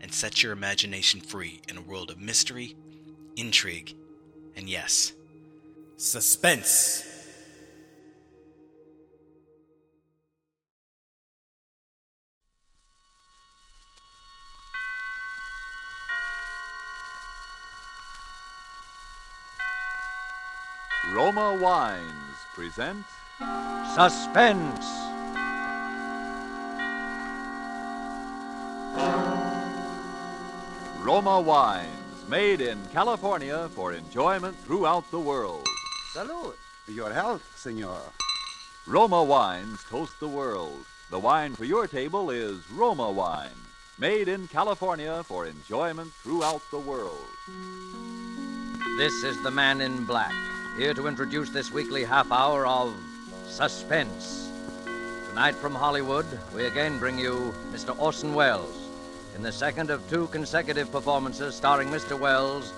and set your imagination free in a world of mystery, intrigue, and yes, suspense. Roma Wines presents Suspense. Roma Wines, made in California for enjoyment throughout the world. Salud. Your health, senor. Roma Wines toast the world. The wine for your table is Roma Wine, made in California for enjoyment throughout the world. This is the Man in Black, here to introduce this weekly half hour of Suspense. Tonight from Hollywood, we again bring you Mr. Orson Welles in the second of two consecutive performances starring Mr. Welles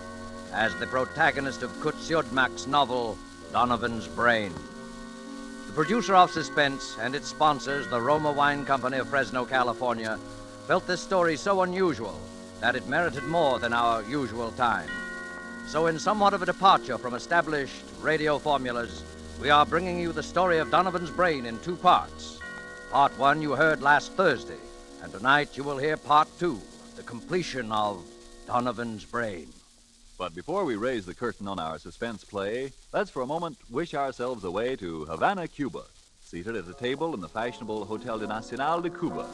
as the protagonist of Kurt Siodmak's novel, Donovan's Brain. The producer of Suspense and its sponsors, the Roma Wine Company of Fresno, California, felt this story so unusual that it merited more than our usual time. So in somewhat of a departure from established radio formulas, we are bringing you the story of Donovan's Brain in two parts. Part one you heard last Thursday, and tonight you will hear part two, the completion of Donovan's Brain. But before we raise the curtain on our suspense play, let's for a moment wish ourselves away to Havana, Cuba, seated at a table in the fashionable Hotel de Nacional de Cuba.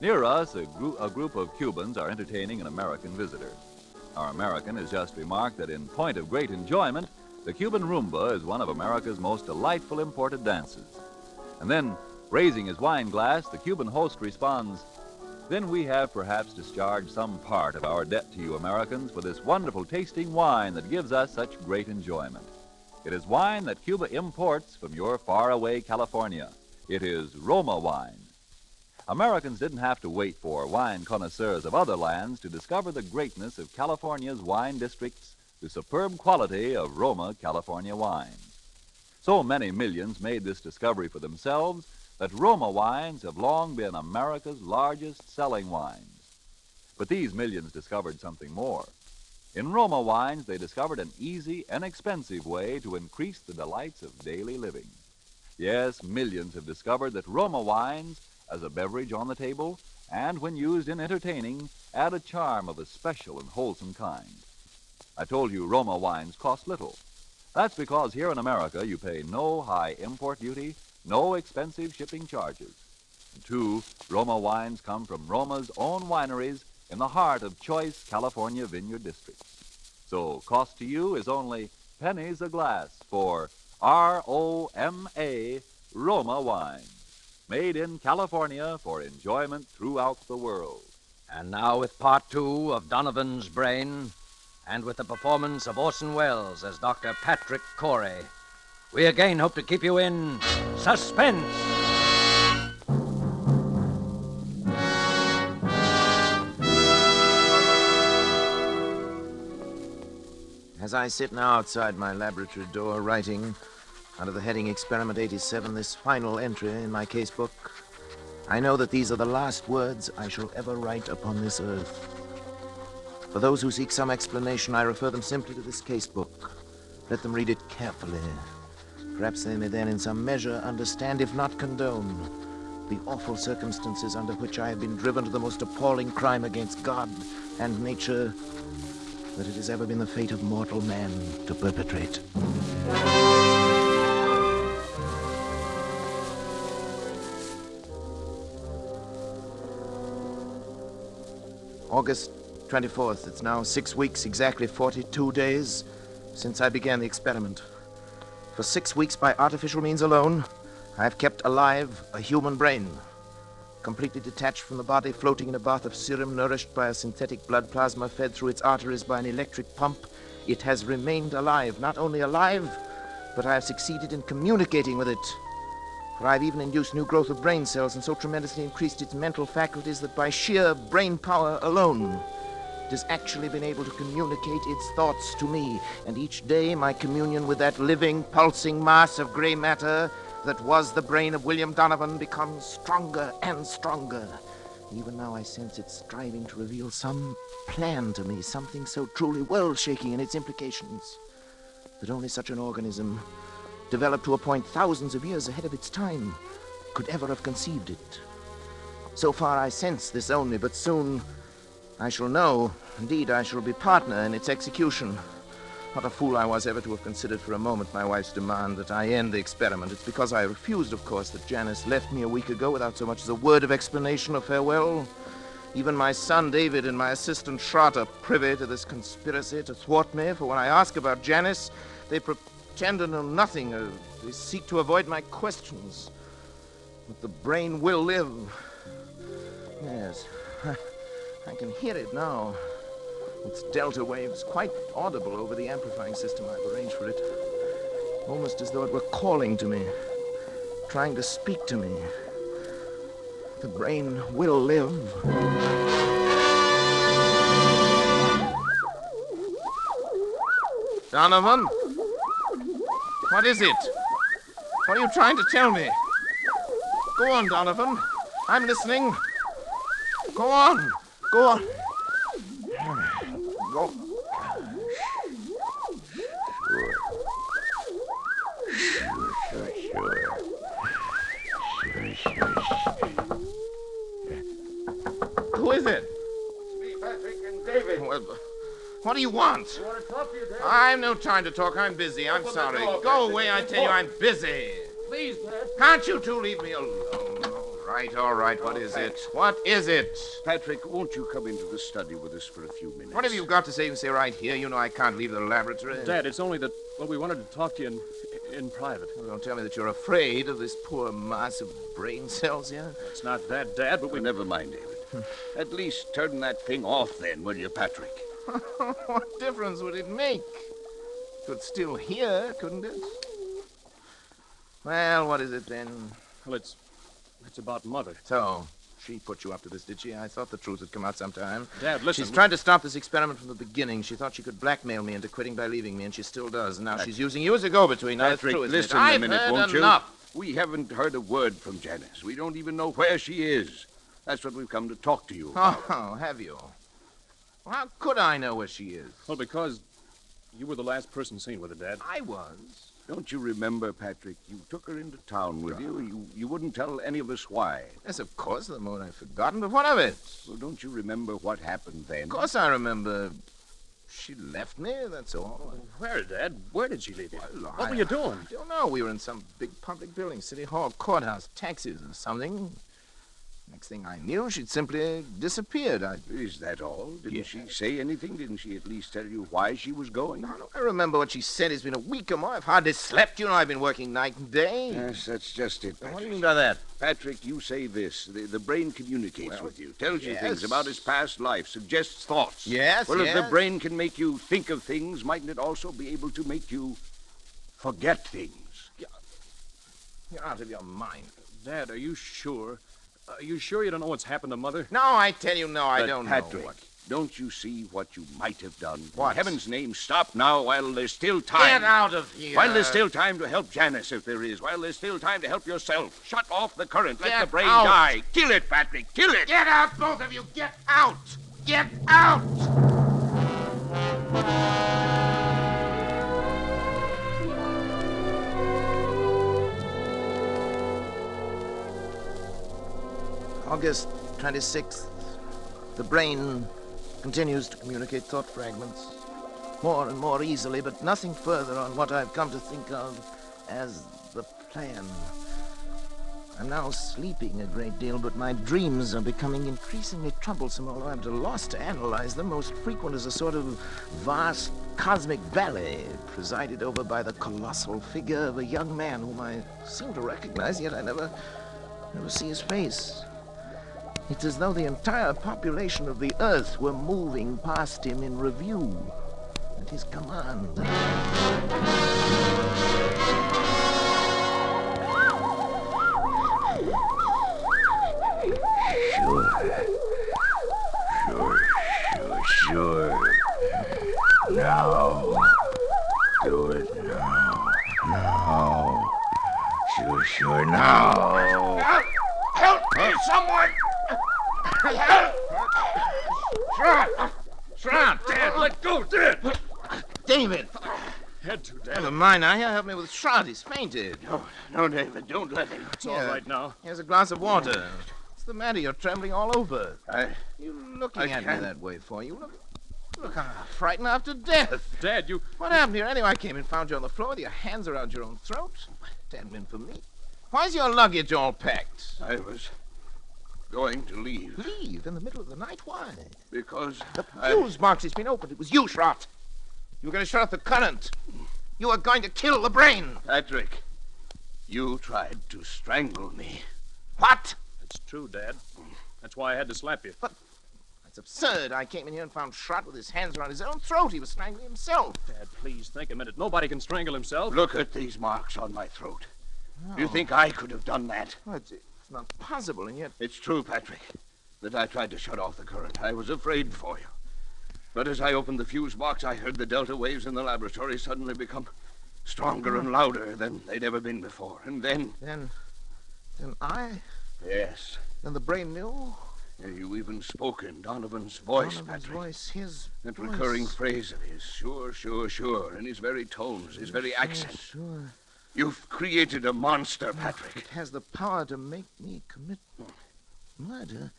Near us, a group of Cubans are entertaining an American visitor. Our American has just remarked that in point of great enjoyment, the Cuban rumba is one of America's most delightful imported dances. And then, raising his wine glass, the Cuban host responds, "Then we have perhaps discharged some part of our debt to you Americans for this wonderful tasting wine that gives us such great enjoyment. It is wine that Cuba imports from your faraway California. It is Roma wine." Americans didn't have to wait for wine connoisseurs of other lands to discover the greatness of California's wine districts, the superb quality of Roma, California wines. So many millions made this discovery for themselves that Roma wines have long been America's largest selling wines. But these millions discovered something more. In Roma wines, they discovered an easy and inexpensive way to increase the delights of daily living. Yes, millions have discovered that Roma wines, as a beverage on the table, and when used in entertaining, add a charm of a special and wholesome kind. I told you Roma wines cost little. That's because here in America you pay no high import duty, no expensive shipping charges. And two, Roma wines come from Roma's own wineries in the heart of choice California vineyard districts. So cost to you is only pennies a glass for R-O-M-A, Roma wines, made in California for enjoyment throughout the world. And now with part two of Donovan's Brain, and with the performance of Orson Welles as Dr. Patrick Corey, we again hope to keep you in suspense. As I sit now outside my laboratory door writing, under the heading Experiment 87, this final entry in my casebook, I know that these are the last words I shall ever write upon this earth. For those who seek some explanation, I refer them simply to this casebook. Let them read it carefully. Perhaps they may then in some measure understand, if not condone, the awful circumstances under which I have been driven to the most appalling crime against God and nature that it has ever been the fate of mortal man to perpetrate. August 24th. It's now 6 weeks, exactly 42 days, since I began the experiment. For 6 weeks, by artificial means alone, I have kept alive a human brain. completely detached from the body, floating in a bath of serum nourished by a synthetic blood plasma fed through its arteries by an electric pump. It has remained alive. Not only alive, but I have succeeded in communicating with it. For I've even induced new growth of brain cells and so tremendously increased its mental faculties that by sheer brain power alone, it has actually been able to communicate its thoughts to me. And each day, my communion with that living, pulsing mass of gray matter that was the brain of William Donovan becomes stronger and stronger. Even now I sense it's striving to reveal some plan to me, something so truly world-shaking in its implications that only such an organism, developed to a point thousands of years ahead of its time, could ever have conceived it. So far I sense this only, but soon I shall know. Indeed, I shall be partner in its execution. What a fool I was ever to have considered for a moment my wife's demand that I end the experiment. It's because I refused, of course, that Janice left me a week ago without so much as a word of explanation or farewell. Even my son David and my assistant Schroter are privy to this conspiracy to thwart me, for when I ask about Janice, they pretend to know nothing, or they seek to avoid my questions. But the brain will live. Yes, I can hear it now. Its delta waves quite audible over the amplifying system I've arranged for it. Almost as though it were calling to me, trying to speak to me. The brain will live. Donovan? What is it? What are you trying to tell me? Go on, Donovan. I'm listening. Go on. Go on. Go. Sure. Who is it? It's me, Patrick and David. What do you want? You want to talk to you, Dad? I have no time to talk. I'm busy. I'm sorry. Go away, I tell you. I'm busy. Please, Dad. Can't you two leave me alone? All right. What is it? What is it? Patrick, won't you come into the study with us for a few minutes? What have you got to say? You can say right here. You know I can't leave the laboratory. Dad, it's only that, well, we wanted to talk to you in private. Well, don't tell me that you're afraid of this poor mass of brain cells here. It's not that, Dad, but we... Well, never mind, David. At least turn that thing off then, will you, Patrick? What difference would it make? It could still hear, couldn't it? Well, what is it then? Well, it's about Mother. So, she put you up to this, did she? I thought the truth would come out sometime. Dad, listen. She's tried to stop this experiment from the beginning. She thought she could blackmail me into quitting by leaving me, and she still does. Now she's using you as a go-between. Now, Patrick, listen a minute, won't you? Enough. We haven't heard a word from Janice. We don't even know where she is. That's what we've come to talk to you about. Oh, have you? Well, how could I know where she is? Well, because you were the last person seen with her, Dad. I was. Don't you remember, Patrick? You took her into town with you. You wouldn't tell any of us why. Yes, of course, the moment I've forgotten, but what of it? Well, don't you remember what happened then? Of course I remember. She left me, that's all. Where, Dad? Where did she leave you? Well, what were you doing? I don't know. We were in some big public building, City Hall, courthouse, taxis or something. Next thing I knew, she'd simply disappeared. Is that all? Didn't she say anything? Didn't she at least tell you why she was going? No, I remember what she said. It's been a week or more. I've hardly slept. You know, I've been working night and day. Yes, that's just it, Patrick. What do you mean by that? Patrick, you say this. The brain communicates with you, tells you things about his past life, suggests thoughts. Yes, Well, if the brain can make you think of things, mightn't it also be able to make you forget things? You're out of your mind. Dad, are you sure... Are you sure you don't know what's happened to Mother? No, I tell you, I don't know. Patrick, don't you see what you might have done? What? In heaven's name, stop now while there's still time. Get out of here. While there's still time to help Janice, if there is. While there's still time to help yourself. Shut off the current. Let the brain die. Kill it, Patrick. Kill it. Get out, both of you. Get out. Get out. August 26th, the brain continues to communicate thought fragments, more and more easily, but nothing further on what I've come to think of as the plan. I'm now sleeping a great deal, but my dreams are becoming increasingly troublesome, although I'm at a loss to analyze them. Most frequent is a sort of vast cosmic ballet presided over by the colossal figure of a young man whom I seem to recognize, yet I never see his face. It's as though the entire population of the Earth were moving past him in review at his command. Sure. Now. Do it now. Now. Sure, now. Help! Help me, someone! Help! Shroud, Dad, let go, Dad! David! Head to, Dad. Never mind now. Here, help me with Shroud. He's fainted. No, David, don't let him. It's all right now. Here's a glass of water. What's the matter? You're trembling all over. You're looking at me that way for you. Look, I'm frightened after death. Dad, you... What happened here? Anyway, I came and found you on the floor with your hands around your own throat. It hadn't been for me. Why's your luggage all packed? I was going to leave. Leave? In the middle of the night? Why? Because the fuse box has been opened. It was you, Schroter. You were going to shut off the current. You were going to kill the brain. Patrick, you tried to strangle me. What? It's true, Dad. That's why I had to slap you. But that's absurd. I came in here and found Schroter with his hands around his own throat. He was strangling himself. Dad, please, think a minute. Nobody can strangle himself. Look at these marks on my throat. No. Do you think I could have done that? Well, it's not possible, and yet... It's true, Patrick, that I tried to shut off the current. I was afraid for you. But as I opened the fuse box, I heard the delta waves in the laboratory suddenly become stronger and louder than they'd ever been before. And then... Then I... Yes. And the brain knew? Yeah, you even spoke in Donovan's voice, Donovan's Patrick. Voice, his that voice. Recurring phrase of his, sure, sure, sure, in his very tones, his very accent. Sure. You've created a monster, Patrick. It has the power to make me commit murder.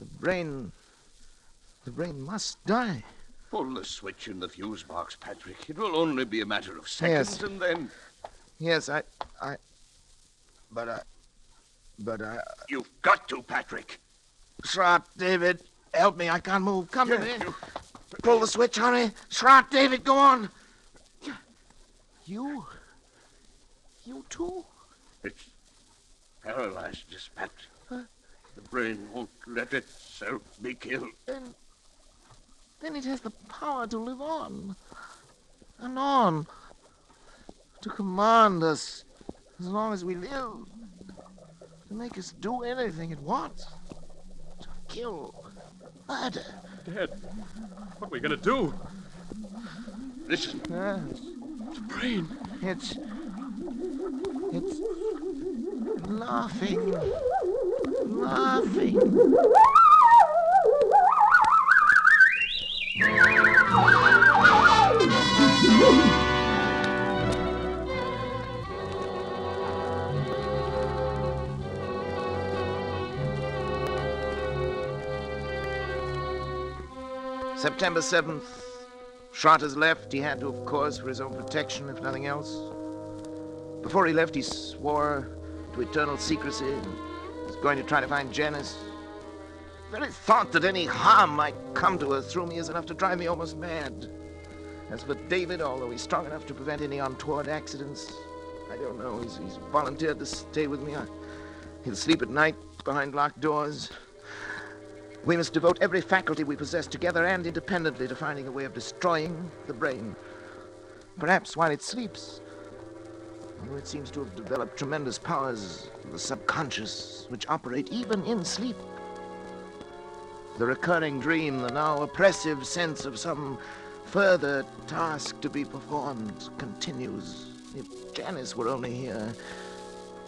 The brain must die. Pull the switch in the fuse box, Patrick. It will only be a matter of seconds, and then... Yes, But I... You've got to, Patrick. Schroter, David, help me. I can't move. Come to me. Pull the switch, hurry. Schroter, David, go on. You too? It's paralyzed, dispatch. The brain won't let itself be killed. Then it has the power to live on. And on. To command us as long as we live. To make us do anything it wants. To kill. Murder. Dad, what are we going to do? Listen. It's a brain. It's laughing. Laughing. September 7th. Schroter's left. He had to, of course, for his own protection, if nothing else. Before he left, he swore to eternal secrecy and was going to try to find Janice. The very thought that any harm might come to her through me is enough to drive me almost mad. As for David, although he's strong enough to prevent any untoward accidents, I don't know. He's volunteered to stay with me. He'll sleep at night behind locked doors. We must devote every faculty we possess together and independently to finding a way of destroying the brain. Perhaps while it sleeps, although it seems to have developed tremendous powers of the subconscious which operate even in sleep. The recurring dream, the now oppressive sense of some further task to be performed, continues. If Janice were only here,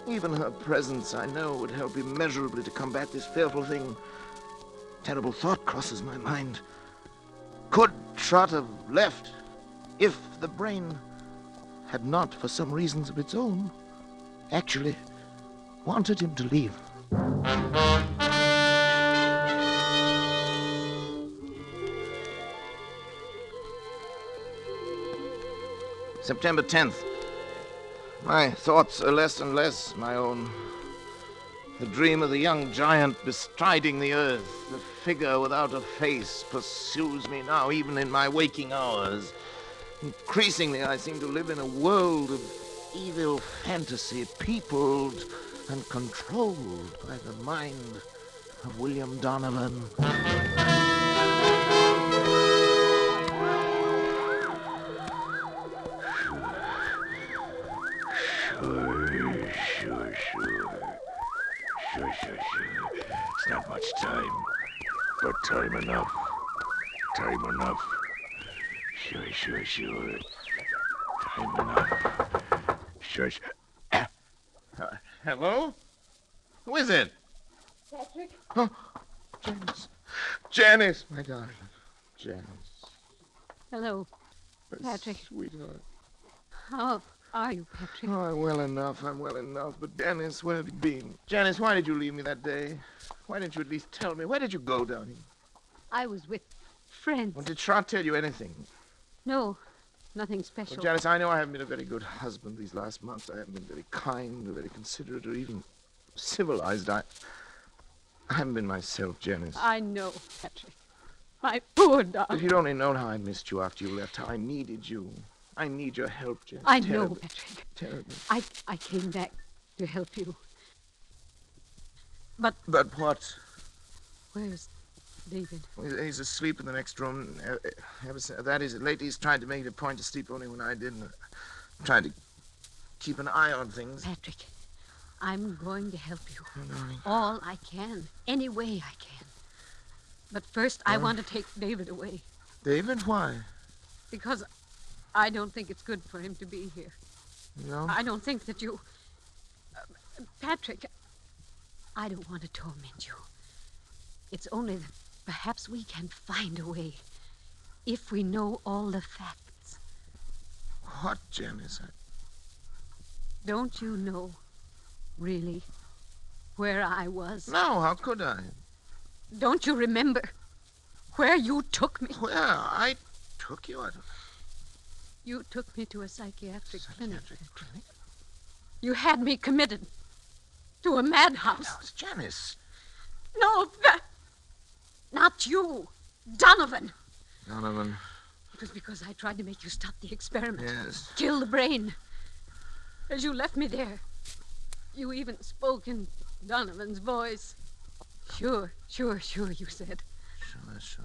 even her presence, I know, would help immeasurably to combat this fearful thing. Terrible thought crosses my mind. Could Schroter have left if the brain had not, for some reasons of its own, actually wanted him to leave? September 10th. My thoughts are less and less my own. The dream of the young giant bestriding the earth, the figure without a face, pursues me now, even in my waking hours. Increasingly, I seem to live in a world of evil fantasy, peopled and controlled by the mind of William Donovan. Sure. It's not much time, but time enough. Sure. Time enough. Sure. Hello? Who is it? Patrick? Oh, Janice, my darling. Janice. Hello, Patrick. Sweetheart. How are you, Patrick? Oh, I'm well enough. But Janice, where have you been? Janice, why did you leave me that day? Why didn't you at least tell me? Where did you go, darling? I was with friends. Well, did Schroter tell you anything? No. Nothing special. Well, Janice, I know I haven't been a very good husband these last months. I haven't been very kind, or very considerate, or even civilized. I haven't been myself, Janice. I know, Patrick. My poor darling. If you'd only known how I missed you after you left, how I needed you. I need your help, Janice. I know, Patrick. Terribly. I came back to help you. But what? Where's David? He's asleep in the next room. Lately he's tried to make it a point to sleep only when I didn't. Tried to keep an eye on things. Patrick, I'm going to help you. Oh, darling. All I can. Any way I can. But first, I want to take David away. David? Why? Because I don't think it's good for him to be here. No? I don't think that you... Patrick, I don't want to torment you. It's only that perhaps we can find a way, if we know all the facts. What, Janice? Don't you know, really, where I was? No, how could I? Don't you remember where you took me? Where I took you? You took me to a psychiatric clinic. You had me committed to a madhouse. Madhouse, Janice. No, not you. Donovan. Donovan. It was because I tried to make you stop the experiment. Yes. Kill the brain. As you left me there, you even spoke in Donovan's voice. Sure, you said. Sure.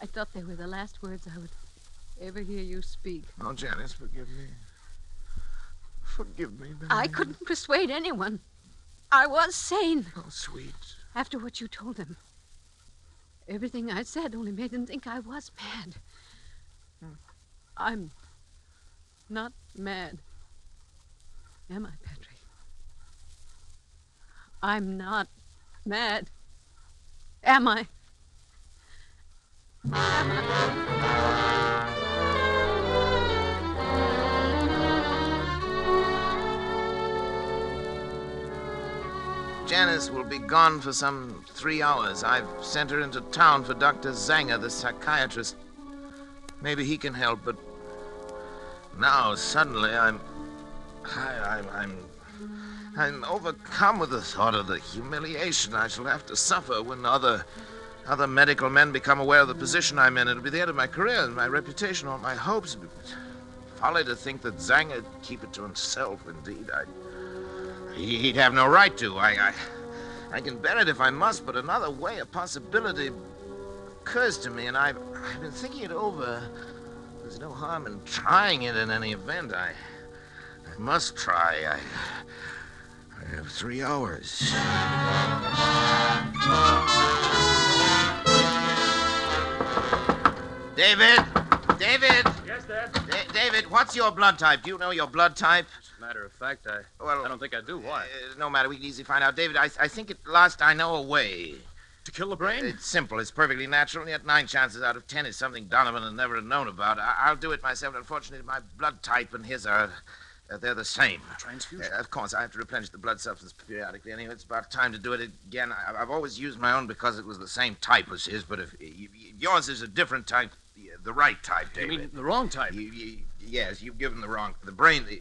I thought they were the last words I would ever hear you speak. Oh, Janice, forgive me. Forgive me, darling. I couldn't persuade anyone. I was sane. Oh, sweet. After what you told them. Everything I said only made them think I was mad. I'm not mad. Am I, Patrick? I'm not mad. Am I? Am I? Janice will be gone for some 3 hours. I've sent her into town for Dr. Zanger, the psychiatrist. Maybe he can help, but now suddenly I'm overcome with the thought of the humiliation I shall have to suffer when other medical men become aware of the position I'm in. It'll be the end of my career and my reputation, all my hopes. Folly to think that Zanger'd keep it to himself. Indeed, he'd have no right to. I can bear it if I must, but another way, a possibility occurs to me, and I've been thinking it over. There's no harm in trying it in any event. I must try. I have 3 hours. David! Yes, Dad? David, what's your blood type? Do you know your blood type? As a matter of fact, I don't think I do. Why? No matter. We can easily find out. David, I think at last I know a way. To kill the brain? It's simple. It's perfectly natural, and yet 9 chances out of 10 is something Donovan has never known about. I'll do it myself. Unfortunately, my blood type and his are... they're the same. Transfusion? Of course, I have to replenish the blood substance periodically. Anyway, it's about time to do it again. I've always used my own because it was the same type as his, but if yours is a different type, the right type, David. You mean the wrong type? Yes, you've given the wrong... The brain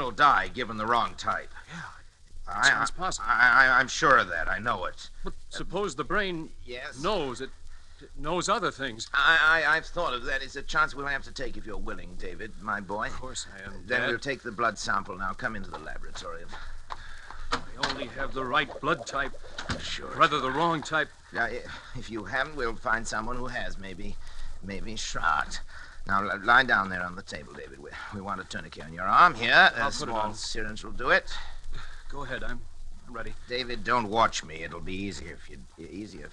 will die given the wrong type. Yeah. Sounds possible. I'm sure of that. I know it. But suppose the brain knows it. Knows other things. I've thought of that. It's a chance we'll have to take if you're willing, David, my boy. Of course I am. Then Dad. We'll take the blood sample now. Come into the laboratory. I only have the right blood type. Sure. Rather, the wrong type. Yeah, if you haven't, we'll find someone who has, maybe. Maybe Schroter. Now, lie down there on the table, David. We want a tourniquet on your arm here. I'll put it on. A small syringe will do it. Go ahead. I'm ready. David, don't watch me. It'll be easier if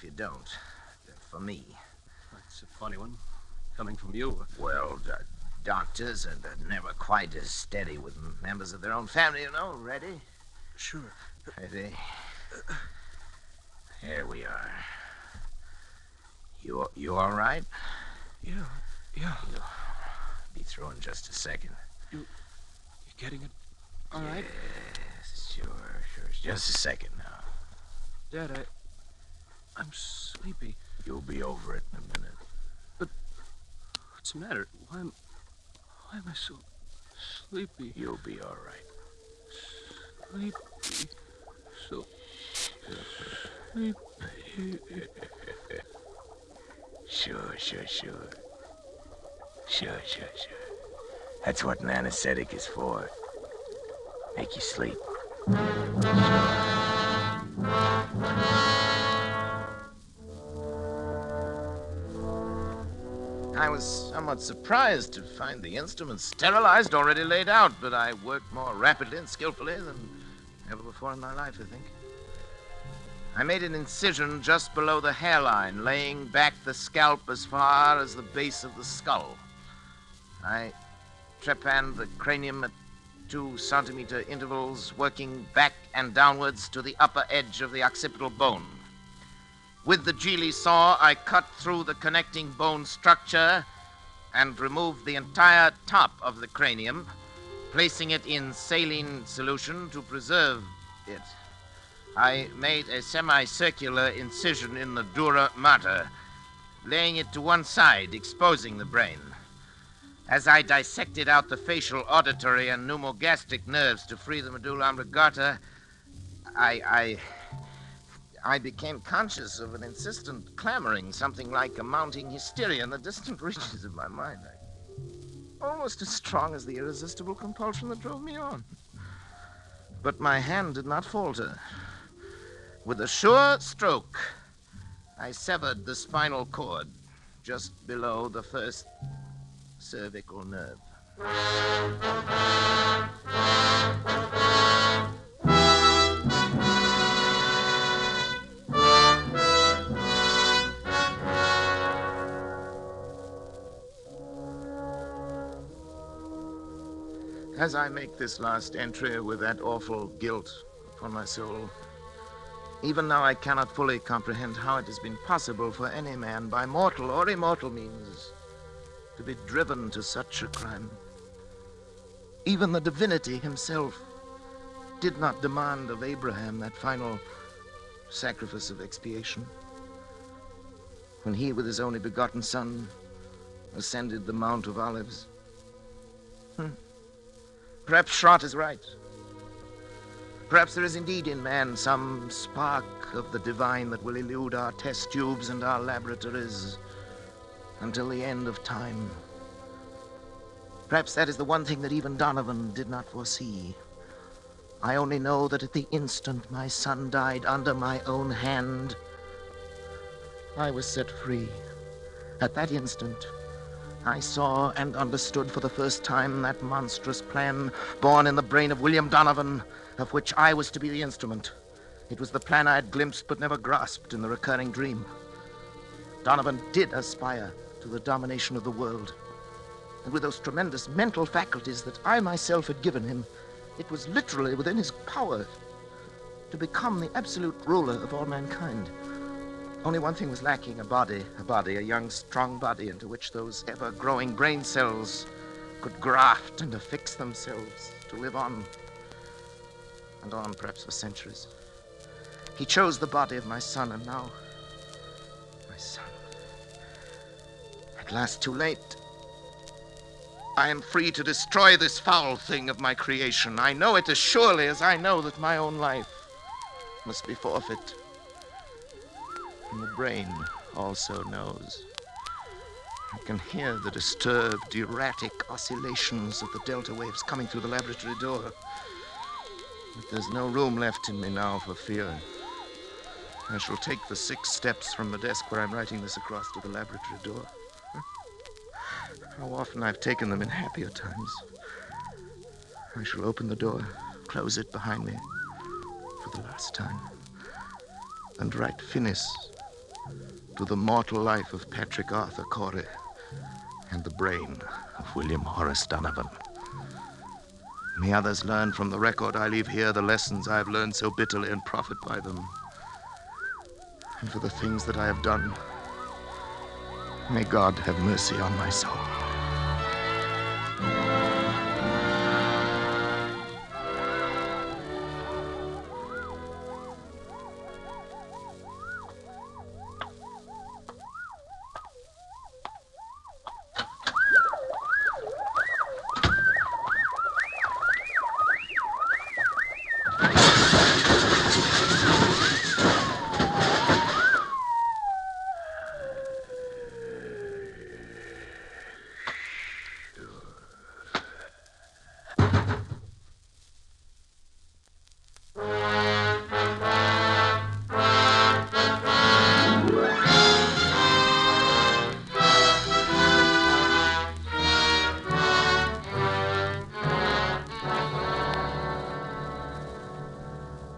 you don't. For me. That's a funny one, coming from you. Well, doctors are never quite as steady with members of their own family, you know. Ready? Sure. Ready? Here we are. You all right? Yeah. You'll be through in just a second. You're getting it all right? Yes, sure. Just a second now. Dad, I'm sleepy. You'll be over it in a minute. But what's the matter? Why am I so sleepy? You'll be all right. Sleepy. So sleepy. Sure. That's what an anesthetic is for. Make you sleep. I was somewhat surprised to find the instruments sterilized, already laid out, but I worked more rapidly and skillfully than ever before in my life, I think. I made an incision just below the hairline, laying back the scalp as far as the base of the skull. I trepanned the cranium at 2 centimeter intervals, working back and downwards to the upper edge of the occipital bone. With the Geely saw, I cut through the connecting bone structure and removed the entire top of the cranium, placing it in saline solution to preserve it. I made a semicircular incision in the dura mater, laying it to one side, exposing the brain. As I dissected out the facial, auditory, and pneumogastric nerves to free the medulla oblongata, I became conscious of an insistent clamoring, something like a mounting hysteria in the distant reaches of my mind. Almost as strong as the irresistible compulsion that drove me on. But my hand did not falter. With a sure stroke, I severed the spinal cord just below the first cervical nerve. As I make this last entry with that awful guilt upon my soul, even now I cannot fully comprehend how it has been possible for any man, by mortal or immortal means, to be driven to such a crime. Even the divinity himself did not demand of Abraham that final sacrifice of expiation. When he, with his only begotten son, ascended the Mount of Olives. Perhaps Schroter is right. Perhaps there is indeed in man some spark of the divine that will elude our test tubes and our laboratories until the end of time. Perhaps that is the one thing that even Donovan did not foresee. I only know that at the instant my son died under my own hand, I was set free. At that instant, I saw and understood for the first time that monstrous plan born in the brain of William Donovan, of which I was to be the instrument. It was the plan I had glimpsed but never grasped in the recurring dream. Donovan did aspire to the domination of the world. And with those tremendous mental faculties that I myself had given him, it was literally within his power to become the absolute ruler of all mankind. Only one thing was lacking, a young, strong body into which those ever-growing brain cells could graft and affix themselves to live on, and on perhaps for centuries. He chose the body of my son, and now, my son, at last too late, I am free to destroy this foul thing of my creation. I know it as surely as I know that my own life must be forfeit. And the brain also knows. I can hear the disturbed, erratic oscillations of the delta waves coming through the laboratory door. But there's no room left in me now for fear. I shall take the 6 steps from the desk where I'm writing this across to the laboratory door. How often I've taken them in happier times. I shall open the door, close it behind me for the last time, and write finis to the mortal life of Patrick Arthur Corey and the brain of William Horace Donovan. May others learn from the record I leave here the lessons I've learned so bitterly and profit by them. And for the things that I have done, may God have mercy on my soul.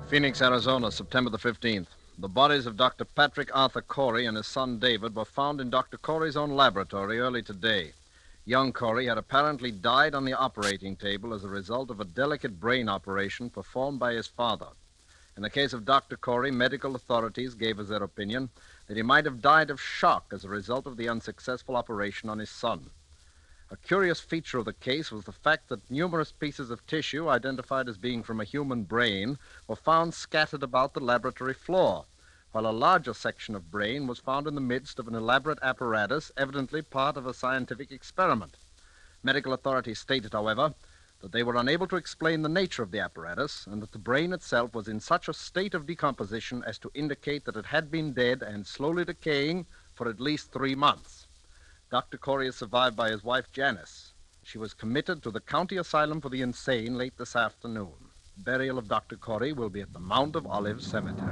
Phoenix, Arizona, September the 15th. The bodies of Dr. Patrick Arthur Corey and his son David were found in Dr. Corey's own laboratory early today. Young Corey had apparently died on the operating table as a result of a delicate brain operation performed by his father. In the case of Dr. Corey, medical authorities gave us their opinion that he might have died of shock as a result of the unsuccessful operation on his son. A curious feature of the case was the fact that numerous pieces of tissue identified as being from a human brain were found scattered about the laboratory floor, while a larger section of brain was found in the midst of an elaborate apparatus, evidently part of a scientific experiment. Medical authorities stated, however, that they were unable to explain the nature of the apparatus and that the brain itself was in such a state of decomposition as to indicate that it had been dead and slowly decaying for at least 3 months. Dr. Corey is survived by his wife, Janice. She was committed to the County Asylum for the Insane late this afternoon. Burial of Dr. Corey will be at the Mount of Olives Cemetery.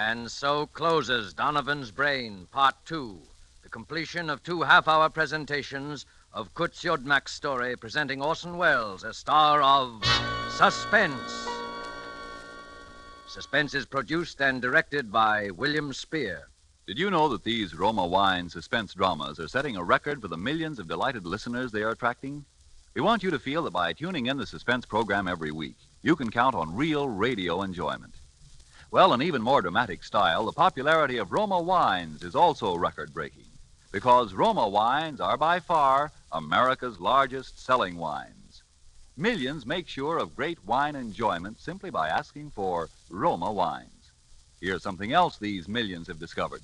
And so closes Donovan's Brain, Part 2, the completion of 2 half-hour presentations of Kutz Yudmak's story, presenting Orson Welles, a star of Suspense. Suspense is produced and directed by William Spear. Did you know that these Roma Wine suspense dramas are setting a record for the millions of delighted listeners they are attracting? We want you to feel that by tuning in the Suspense program every week, you can count on real radio enjoyment. Well, in even more dramatic style, the popularity of Roma Wines is also record-breaking, because Roma wines are by far America's largest selling wines. Millions make sure of great wine enjoyment simply by asking for Roma wines. Here's something else these millions have discovered.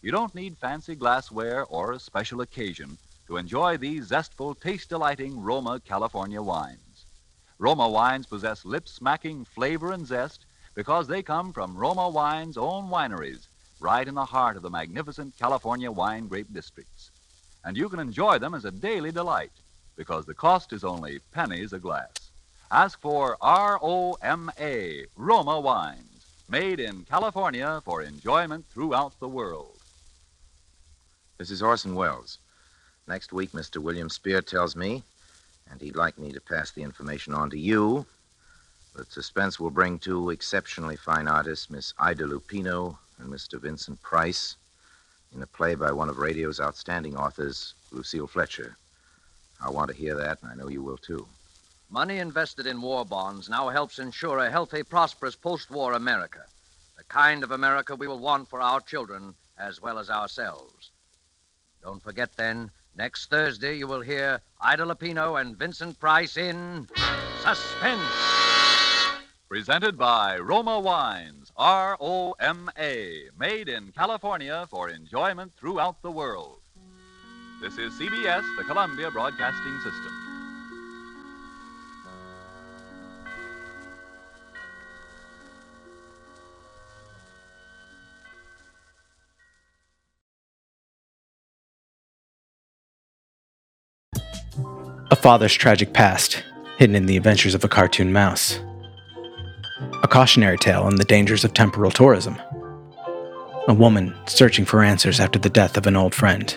You don't need fancy glassware or a special occasion to enjoy these zestful, taste-delighting Roma California wines. Roma wines possess lip-smacking flavor and zest because they come from Roma Wines' own wineries, right in the heart of the magnificent California wine grape districts. And you can enjoy them as a daily delight, because the cost is only pennies a glass. Ask for R-O-M-A, Roma Wines, made in California for enjoyment throughout the world. This is Orson Welles. Next week, Mr. William Spear tells me, and he'd like me to pass the information on to you, that Suspense will bring 2 exceptionally fine artists, Miss Ida Lupino and Mr. Vincent Price, in a play by one of radio's outstanding authors, Lucille Fletcher. I want to hear that, and I know you will, too. Money invested in war bonds now helps ensure a healthy, prosperous post-war America, the kind of America we will want for our children as well as ourselves. Don't forget, then, next Thursday you will hear Ida Lupino and Vincent Price in Suspense. Presented by Roma Wines, R-O-M-A, made in California for enjoyment throughout the world. This is CBS, the Columbia Broadcasting System. a father's tragic past hidden in the adventures of a cartoon mouse, a cautionary tale on the dangers of temporal tourism, a woman searching for answers after the death of an old friend.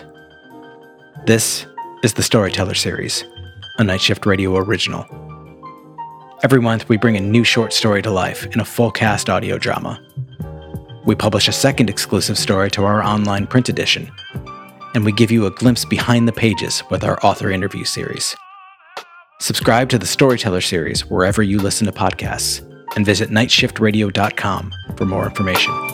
This is the Storyteller Series, a Night Shift Radio original. Every month, we bring a new short story to life in a full-cast audio drama. We publish a second exclusive story to our online print edition, and we give you a glimpse behind the pages with our author interview series. Subscribe to the Storyteller Series wherever you listen to podcasts, and visit nightshiftradio.com for more information.